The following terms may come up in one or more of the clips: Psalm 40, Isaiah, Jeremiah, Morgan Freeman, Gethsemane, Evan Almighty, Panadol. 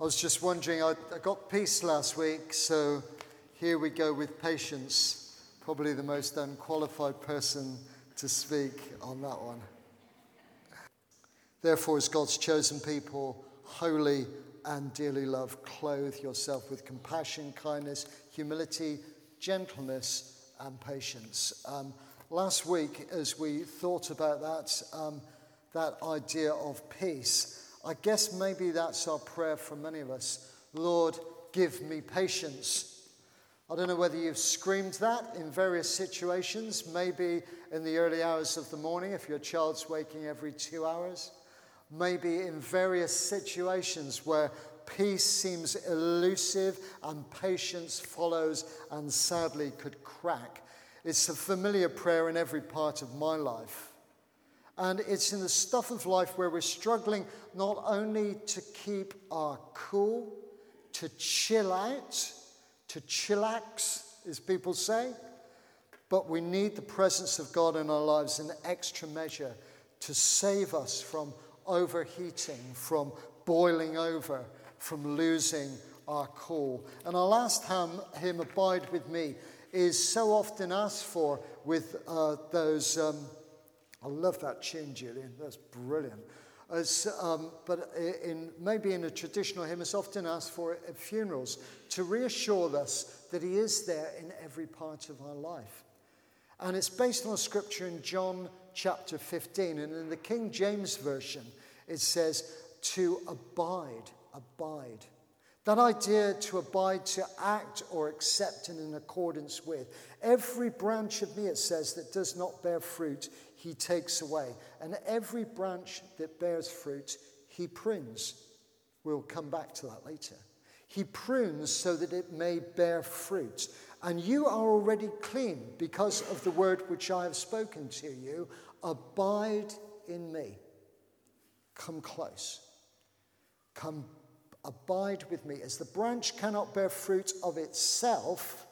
I was just wondering, I got peace last week, so here we go with patience. Probably the most unqualified person to speak on that one. Therefore, as God's chosen people, holy and dearly loved, clothe yourself with compassion, kindness, humility, gentleness, and patience. Last week, as we thought about that idea of peace, I guess maybe that's our prayer for many of us. Lord, give me patience. I don't know whether you've screamed that in various situations, maybe in the early hours of the morning if your child's waking every 2 hours, maybe in various situations where peace seems elusive and patience follows and sadly could crack. It's a familiar prayer in every part of my life. And it's in the stuff of life where we're struggling not only to keep our cool, to chill out, to chillax, as people say, but we need the presence of God in our lives in extra measure to save us from overheating, from boiling over, from losing our cool. And our last hymn, Abide With Me, is so often asked for with those. I love that tune, Julian. That's brilliant. But in a traditional hymn, it's often asked for at funerals to reassure us that he is there in every part of our life. And it's based on scripture in John chapter 15. And in the King James Version, it says to abide. That idea to abide, to act or accept and in accordance with. Every branch of me, it says, that does not bear fruit, he takes away. And every branch that bears fruit, he prunes. We'll come back to that later. He prunes so that it may bear fruit. And you are already clean because of the word which I have spoken to you. Abide in me. Come close. Come abide with me. As the branch cannot bear fruit of itself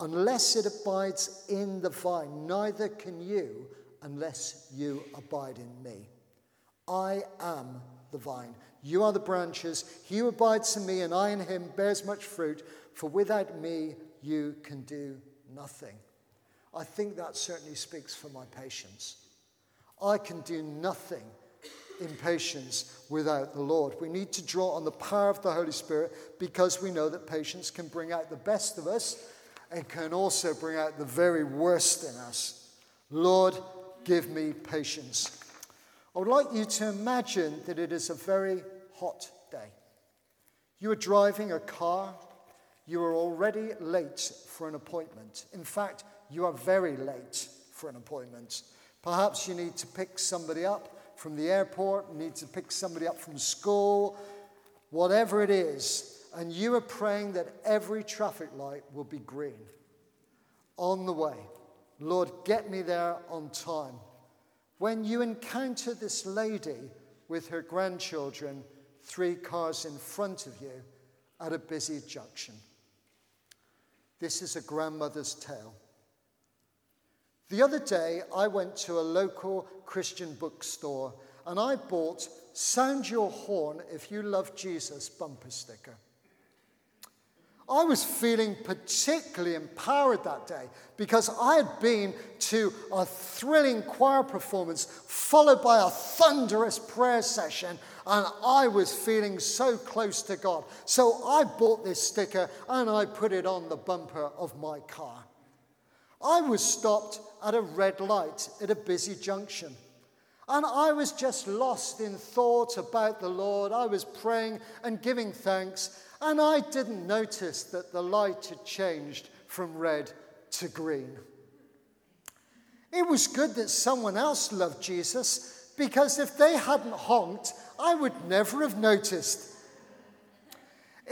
unless it abides in the vine, neither can you unless you abide in me. I am the vine. You are the branches. He who abides in me and I in him bears much fruit, for without me you can do nothing. I think that certainly speaks for my patience. I can do nothing in patience without the Lord. We need to draw on the power of the Holy Spirit because we know that patience can bring out the best of us and can also bring out the very worst in us. Lord, give me patience. I would like you to imagine that it is a very hot day. You are driving a car. You are already late for an appointment. In fact, you are very late for an appointment. Perhaps you need to pick somebody up from the airport, need to pick somebody up from school, whatever it is, and you are praying that every traffic light will be green. On the way, Lord, get me there on time. When you encounter this lady with her grandchildren, 3 cars in front of you at a busy junction. This is a grandmother's tale. The other day, I went to a local Christian bookstore and I bought Sound Your Horn If You Love Jesus bumper sticker. I was feeling particularly empowered that day because I had been to a thrilling choir performance followed by a thunderous prayer session and I was feeling so close to God. So I bought this sticker and I put it on the bumper of my car. I was stopped at a red light at a busy junction. And I was just lost in thought about the Lord. I was praying and giving thanks. And I didn't notice that the light had changed from red to green. It was good that someone else loved Jesus, because if they hadn't honked, I would never have noticed.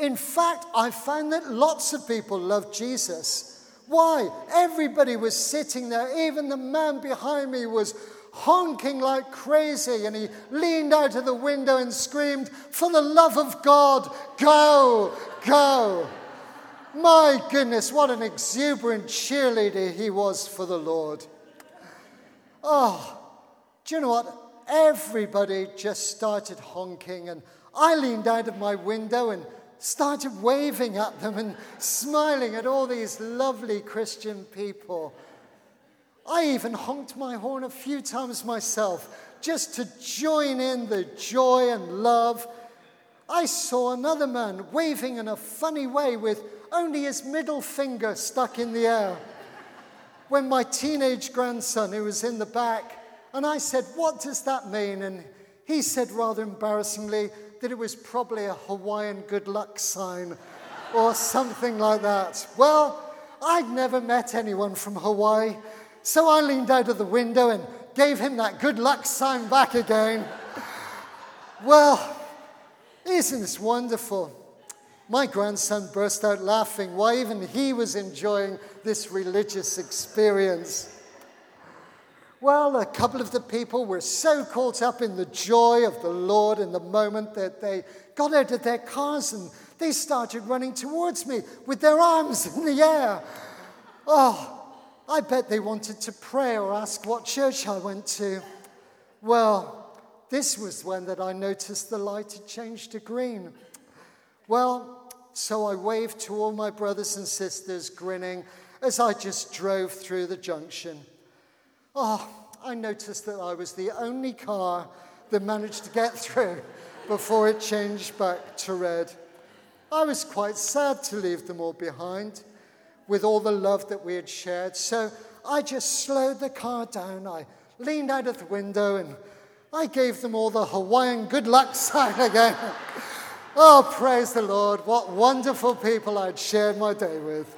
In fact, I found that lots of people loved Jesus. Why? Everybody was sitting there. Even the man behind me was honking like crazy, and he leaned out of the window and screamed, "For the love of God, go, go." My goodness, what an exuberant cheerleader he was for the Lord. Oh, do you know what? Everybody just started honking, and I leaned out of my window and started waving at them and smiling at all these lovely Christian people. I even honked my horn a few times myself just to join in the joy and love. I saw another man waving in a funny way with only his middle finger stuck in the air. When my teenage grandson, who was in the back, and I said, "What does that mean?" And he said rather embarrassingly that it was probably a Hawaiian good luck sign or something like that. Well, I'd never met anyone from Hawaii, so I leaned out of the window and gave him that good luck sign back again. Well, isn't this wonderful? My grandson burst out laughing. Why, even he was enjoying this religious experience. Well, a couple of the people were so caught up in the joy of the Lord in the moment that they got out of their cars and they started running towards me with their arms in the air. Oh, I bet they wanted to pray or ask what church I went to. Well, this was when that I noticed the light had changed to green. Well, so I waved to all my brothers and sisters, grinning, as I just drove through the junction. Oh, I noticed that I was the only car that managed to get through before it changed back to red. I was quite sad to leave them all behind with all the love that we had shared, so I just slowed the car down. I leaned out of the window and I gave them all the Hawaiian good luck sign again. Oh, praise the Lord, what wonderful people I'd shared my day with.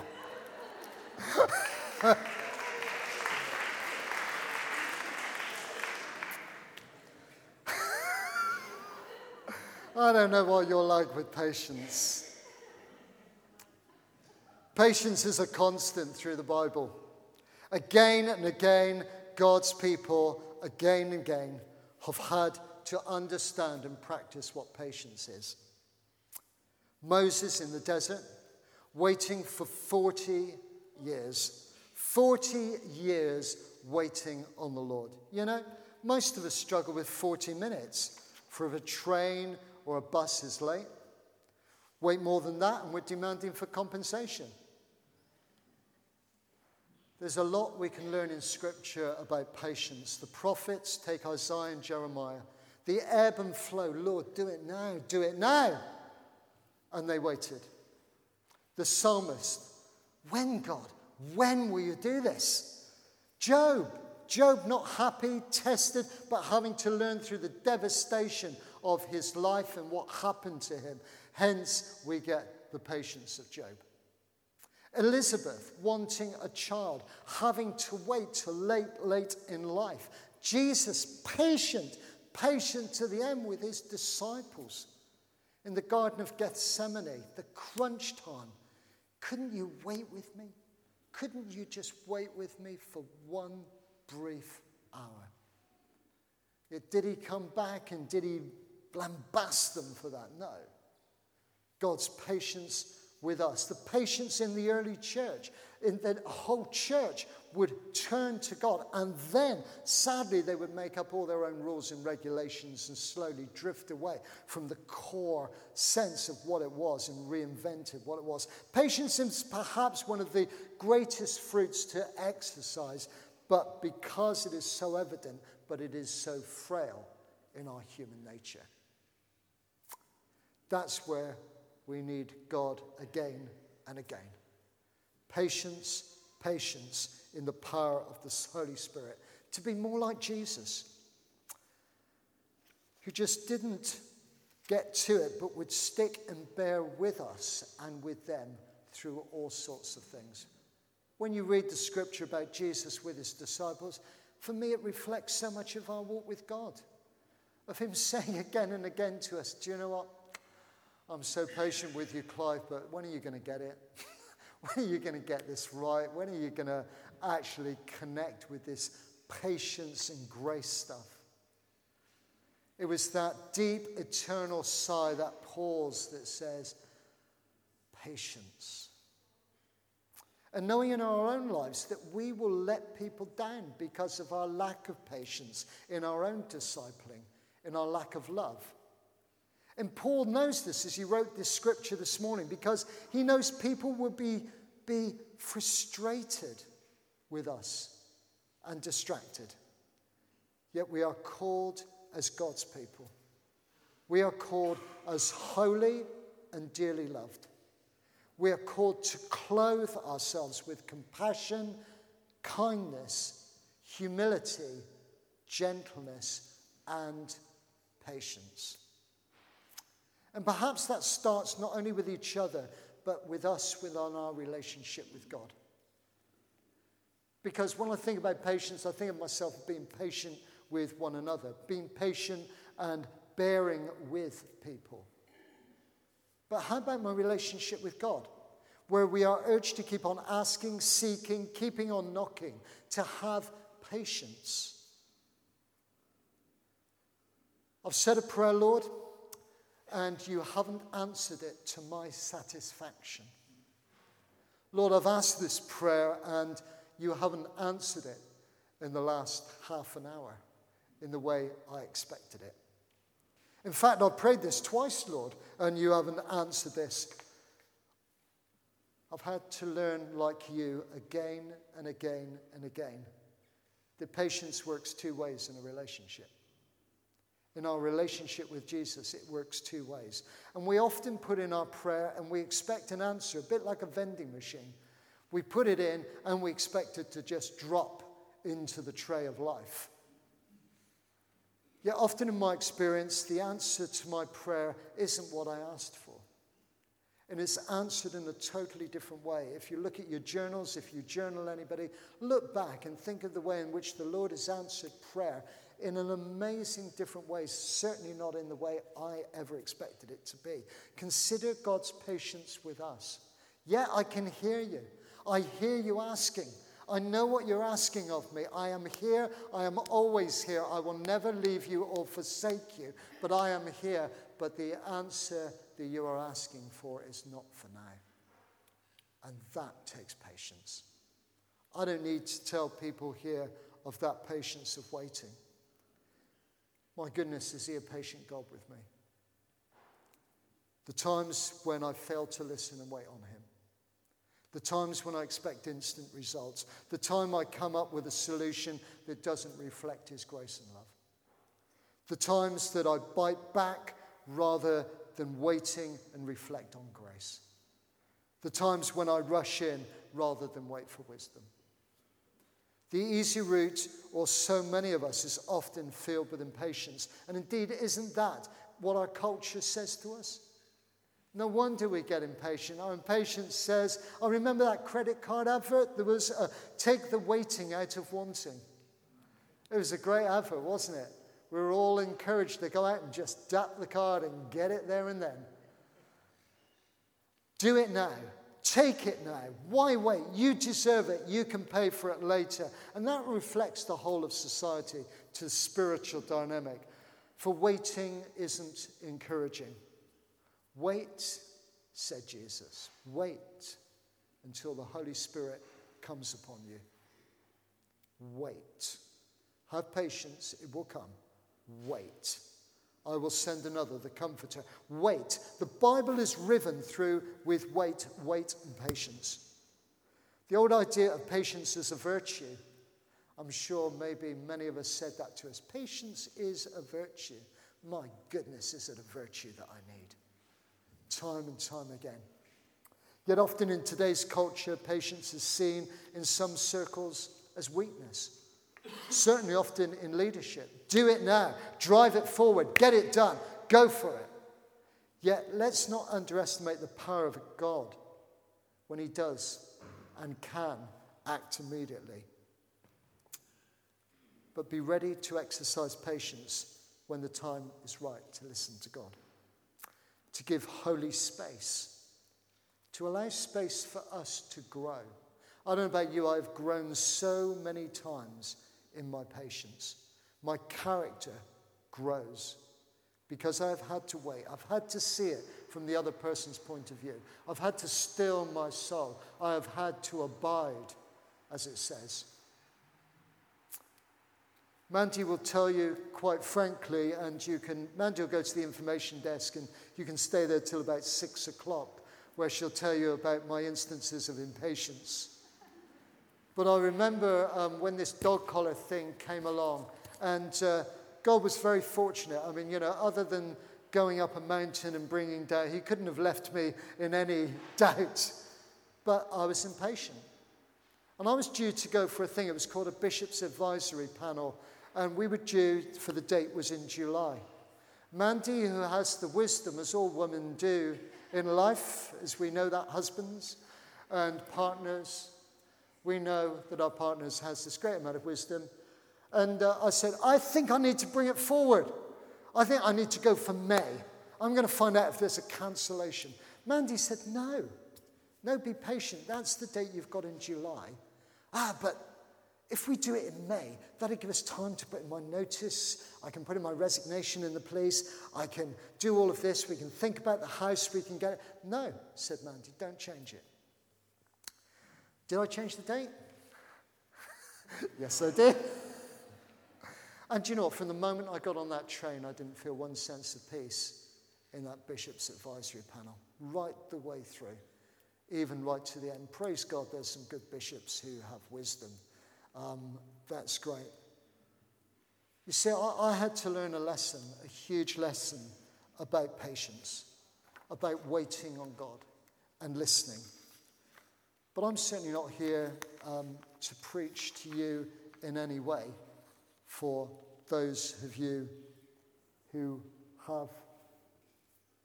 I don't know what you're like with patience. Patience is a constant through the Bible. Again and again, God's people, again and again, have had to understand and practice what patience is. Moses in the desert, waiting for 40 years. 40 years waiting on the Lord. You know, most of us struggle with 40 minutes. For if a train or a bus is late, wait more than that and we're demanding for compensation. There's a lot we can learn in Scripture about patience. The prophets, take Isaiah and Jeremiah. The ebb and flow, Lord, do it now, do it now. And they waited. The psalmist, when, God, when will you do this? Job not happy, tested, but having to learn through the devastation of his life and what happened to him. Hence, we get the patience of Job. Elizabeth wanting a child, having to wait till late in life. Jesus patient to the end with his disciples. In the Garden of Gethsemane, the crunch time. Couldn't you wait with me? Couldn't you just wait with me for one brief hour? Yet did he come back and did he lambast them for that? No. God's patience with us. The patience in the early church, in that a whole church would turn to God, and then sadly they would make up all their own rules and regulations and slowly drift away from the core sense of what it was and reinvented what it was. Patience is perhaps one of the greatest fruits to exercise, but because it is so evident, but it is so frail in our human nature. That's where we need God again and again. Patience in the power of the Holy Spirit to be more like Jesus, who just didn't get to it, but would stick and bear with us and with them through all sorts of things. When you read the Scripture about Jesus with his disciples, for me it reflects so much of our walk with God, of him saying again and again to us, "Do you know what? I'm so patient with you, Clive, but when are you going to get it? When are you going to get this right? When are you going to actually connect with this patience and grace stuff?" It was that deep, eternal sigh, that pause that says, patience. And knowing in our own lives that we will let people down because of our lack of patience in our own discipling, in our lack of love. And Paul knows this as he wrote this scripture this morning, because he knows people will be frustrated with us and distracted. Yet we are called as God's people. We are called as holy and dearly loved. We are called to clothe ourselves with compassion, kindness, humility, gentleness, and patience. And perhaps that starts not only with each other, but with us, with our relationship with God. Because when I think about patience, I think of myself as being patient with one another, being patient and bearing with people. But how about my relationship with God, where we are urged to keep on asking, seeking, keeping on knocking, to have patience? I've said a prayer, Lord, and you haven't answered it to my satisfaction. Lord, I've asked this prayer and you haven't answered it in the last half an hour in the way I expected it. In fact, I prayed this twice, Lord, and you haven't answered this. I've had to learn, like you, again and again and again, that patience works two ways in a relationship. In our relationship with Jesus, it works two ways. And we often put in our prayer and we expect an answer, a bit like a vending machine. We put it in and we expect it to just drop into the tray of life. Yet often in my experience, the answer to my prayer isn't what I asked for. And it's answered in a totally different way. If you look at your journals, if you journal anybody, look back and think of the way in which the Lord has answered prayer in an amazing different way, certainly not in the way I ever expected it to be. Consider God's patience with us. Yeah, I can hear you. I hear you asking. I know what you're asking of me. I am here. I am always here. I will never leave you or forsake you. But I am here. But the answer that you are asking for is not for now. And that takes patience. I don't need to tell people here of that patience of waiting. My goodness, is he a patient God with me? The times when I failed to listen and wait on him. The times when I expect instant results. The time I come up with a solution that doesn't reflect his grace and love. The times that I bite back rather than waiting and reflect on grace. The times when I rush in rather than wait for wisdom. The easy route, or so many of us, is often filled with impatience. And indeed, isn't that what our culture says to us? No wonder we get impatient. Our impatience says, I remember that credit card advert. There was a take the waiting out of wanting. It was a great advert, wasn't it? We were all encouraged to go out and just dap the card and get it there and then. Do it now. Take it now. Why wait? You deserve it. You can pay for it later. And that reflects the whole of society to the spiritual dynamic. For waiting isn't encouraging. Wait, said Jesus, wait until the Holy Spirit comes upon you. Wait. Have patience, it will come. Wait. I will send another, the Comforter. Wait. The Bible is riven through with wait, wait, and patience. The old idea of patience as a virtue, I'm sure maybe many of us said that to us. Patience is a virtue. My goodness, is it a virtue that I need? Time and time again. Yet often in today's culture, patience is seen in some circles as weakness. Certainly often in leadership. Do it now. Drive it forward. Get it done. Go for it. Yet let's not underestimate the power of God when he does and can act immediately. But be ready to exercise patience when the time is right to listen to God. To give holy space, to allow space for us to grow. I don't know about you, I've grown so many times in my patience. My character grows because I've had to wait. I've had to see it from the other person's point of view. I've had to still my soul. I have had to abide, as it says. Mandy will tell you quite frankly, and Mandy will go to the information desk and you can stay there till about 6 o'clock, where she'll tell you about my instances of impatience. But I remember when this dog collar thing came along, and God was very fortunate. I mean, you know, other than going up a mountain and bringing down, he couldn't have left me in any doubt. But I was impatient. And I was due to go for a thing. It was called a Bishop's Advisory Panel. And we were due for the date was in July. Mandy, who has the wisdom, as all women do in life, as we know that husbands and partners, we know that our partners has this great amount of wisdom. And I said, I think I need to bring it forward. I think I need to go for May. I'm going to find out if there's a cancellation. Mandy said, no, be patient. That's the date you've got in July. But if we do it in May, that'll give us time to put in my notice. I can put in my resignation in the police. I can do all of this. We can think about the house. We can get it. No, said Mandy, don't change it. Did I change the date? Yes, I did. And you know what? From the moment I got on that train, I didn't feel one sense of peace in that Bishop's Advisory Panel, right the way through, even right to the end. Praise God, there's some good bishops who have wisdom. That's great. You see, I had to learn a lesson, a huge lesson about patience, about waiting on God and listening. But I'm certainly not here to preach to you in any way for those of you who have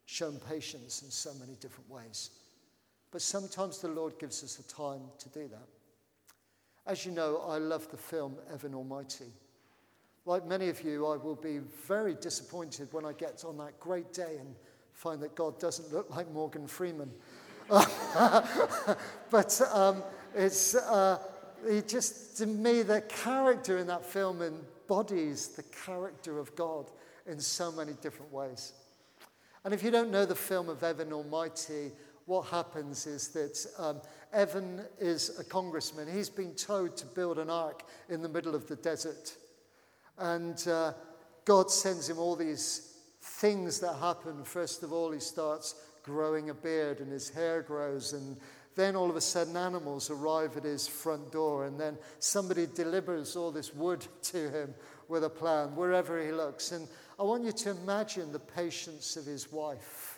shown patience in so many different ways. But sometimes the Lord gives us the time to do that. As you know, I love the film Evan Almighty. Like many of you, I will be very disappointed when I get on that great day and find that God doesn't look like Morgan Freeman. But it's it just, to me, the character in that film embodies the character of God in so many different ways. And if you don't know the film of Evan Almighty, what happens is that Evan is a congressman. He's been told to build an ark in the middle of the desert. And God sends him all these things that happen. First of all, he starts growing a beard and his hair grows, and then all of a sudden animals arrive at his front door, and then somebody delivers all this wood to him with a plan, wherever he looks. And I want you to imagine the patience of his wife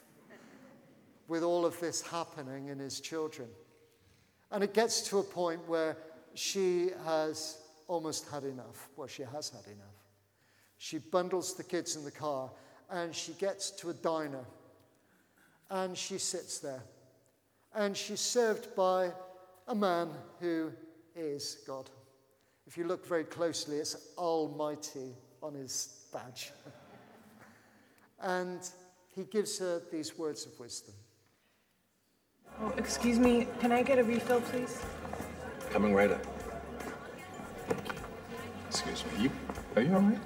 with all of this happening in his children. And it gets to a point where she has almost had enough. Well, she has had enough. She bundles the kids in the car, and she gets to a diner, and she sits there. And she's served by a man who is God. If you look very closely, it's Almighty on his badge. And he gives her these words of wisdom. Oh, excuse me, can I get a refill, please? Coming right up. Excuse me, are you all right?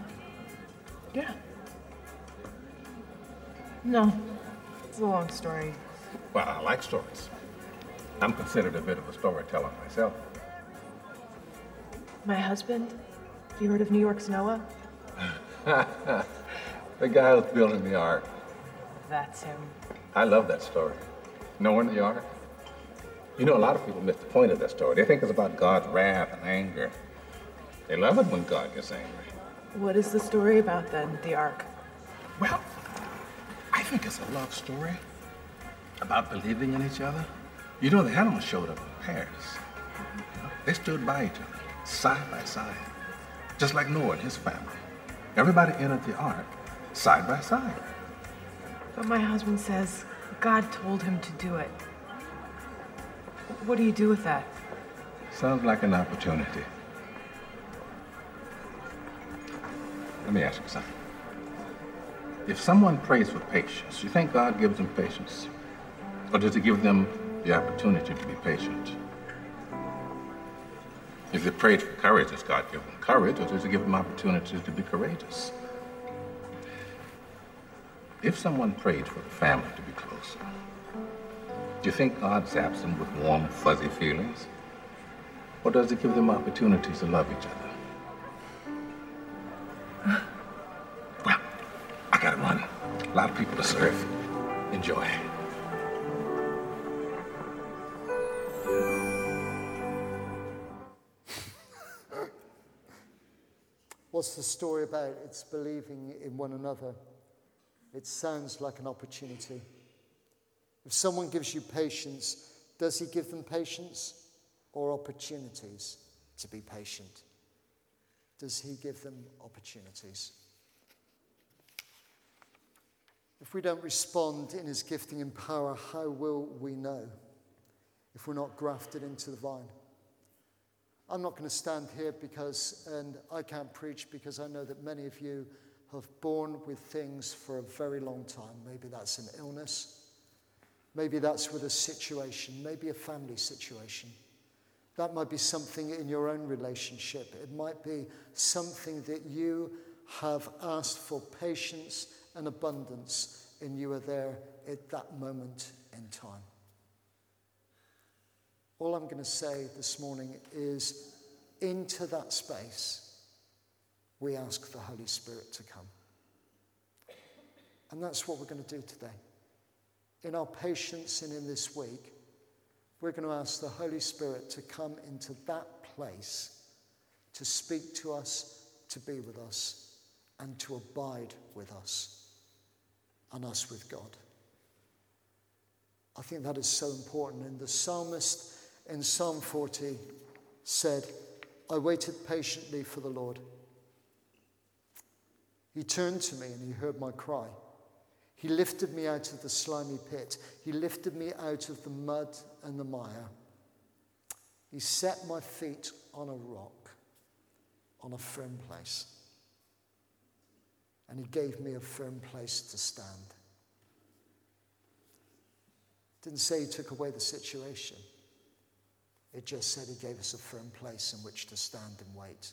Yeah. No, it's a long story. Well, I like stories. I'm considered a bit of a storyteller myself. My husband? Have you heard of New York's Noah? The guy who's building the ark. That's him. I love that story. Noah and the ark. You know, a lot of people miss the point of that story. They think it's about God's wrath and anger. They love it when God gets angry. What is the story about, then, the ark? Well, I think it's a love story about believing in each other. You know, the animals showed up in pairs. They stood by each other, side by side, just like Noah and his family. Everybody entered the ark side by side. But my husband says God told him to do it. What do you do with that? Sounds like an opportunity. Let me ask you something. If someone prays for patience, you think God gives them patience? Or does he give them the opportunity to be patient? If they prayed for courage, does God give them courage, or does he give them opportunities to be courageous? If someone prayed for the family to be closer, do you think God zaps them with warm, fuzzy feelings? Or does he give them opportunities to love each other? Well, I gotta run. A lot of people to serve. Enjoy. What's the story about? It's believing in one another. It sounds like an opportunity. If someone gives you patience, does he give them patience or opportunities to be patient? Does he give them opportunities? If we don't respond in his gifting and power, how will we know if we're not grafted into the vine? I'm not going to stand here and I can't preach because I know that many of you have borne with things for a very long time. Maybe that's an illness. Maybe that's with a situation, maybe a family situation. That might be something in your own relationship. It might be something that you have asked for patience and abundance, and you are there at that moment in time. All I'm going to say this morning is, into that space, we ask the Holy Spirit to come. And that's what we're going to do today. In our patience and in this week, we're going to ask the Holy Spirit to come into that place, to speak to us, to be with us, and to abide with us, and us with God. I think that is so important. And the psalmist in Psalm 40 said, I waited patiently for the Lord. He turned to me and he heard my cry. He lifted me out of the slimy pit. He lifted me out of the mud and the mire. He set my feet on a rock, on a firm place. And he gave me a firm place to stand. Didn't say he took away the situation. It just said he gave us a firm place in which to stand and wait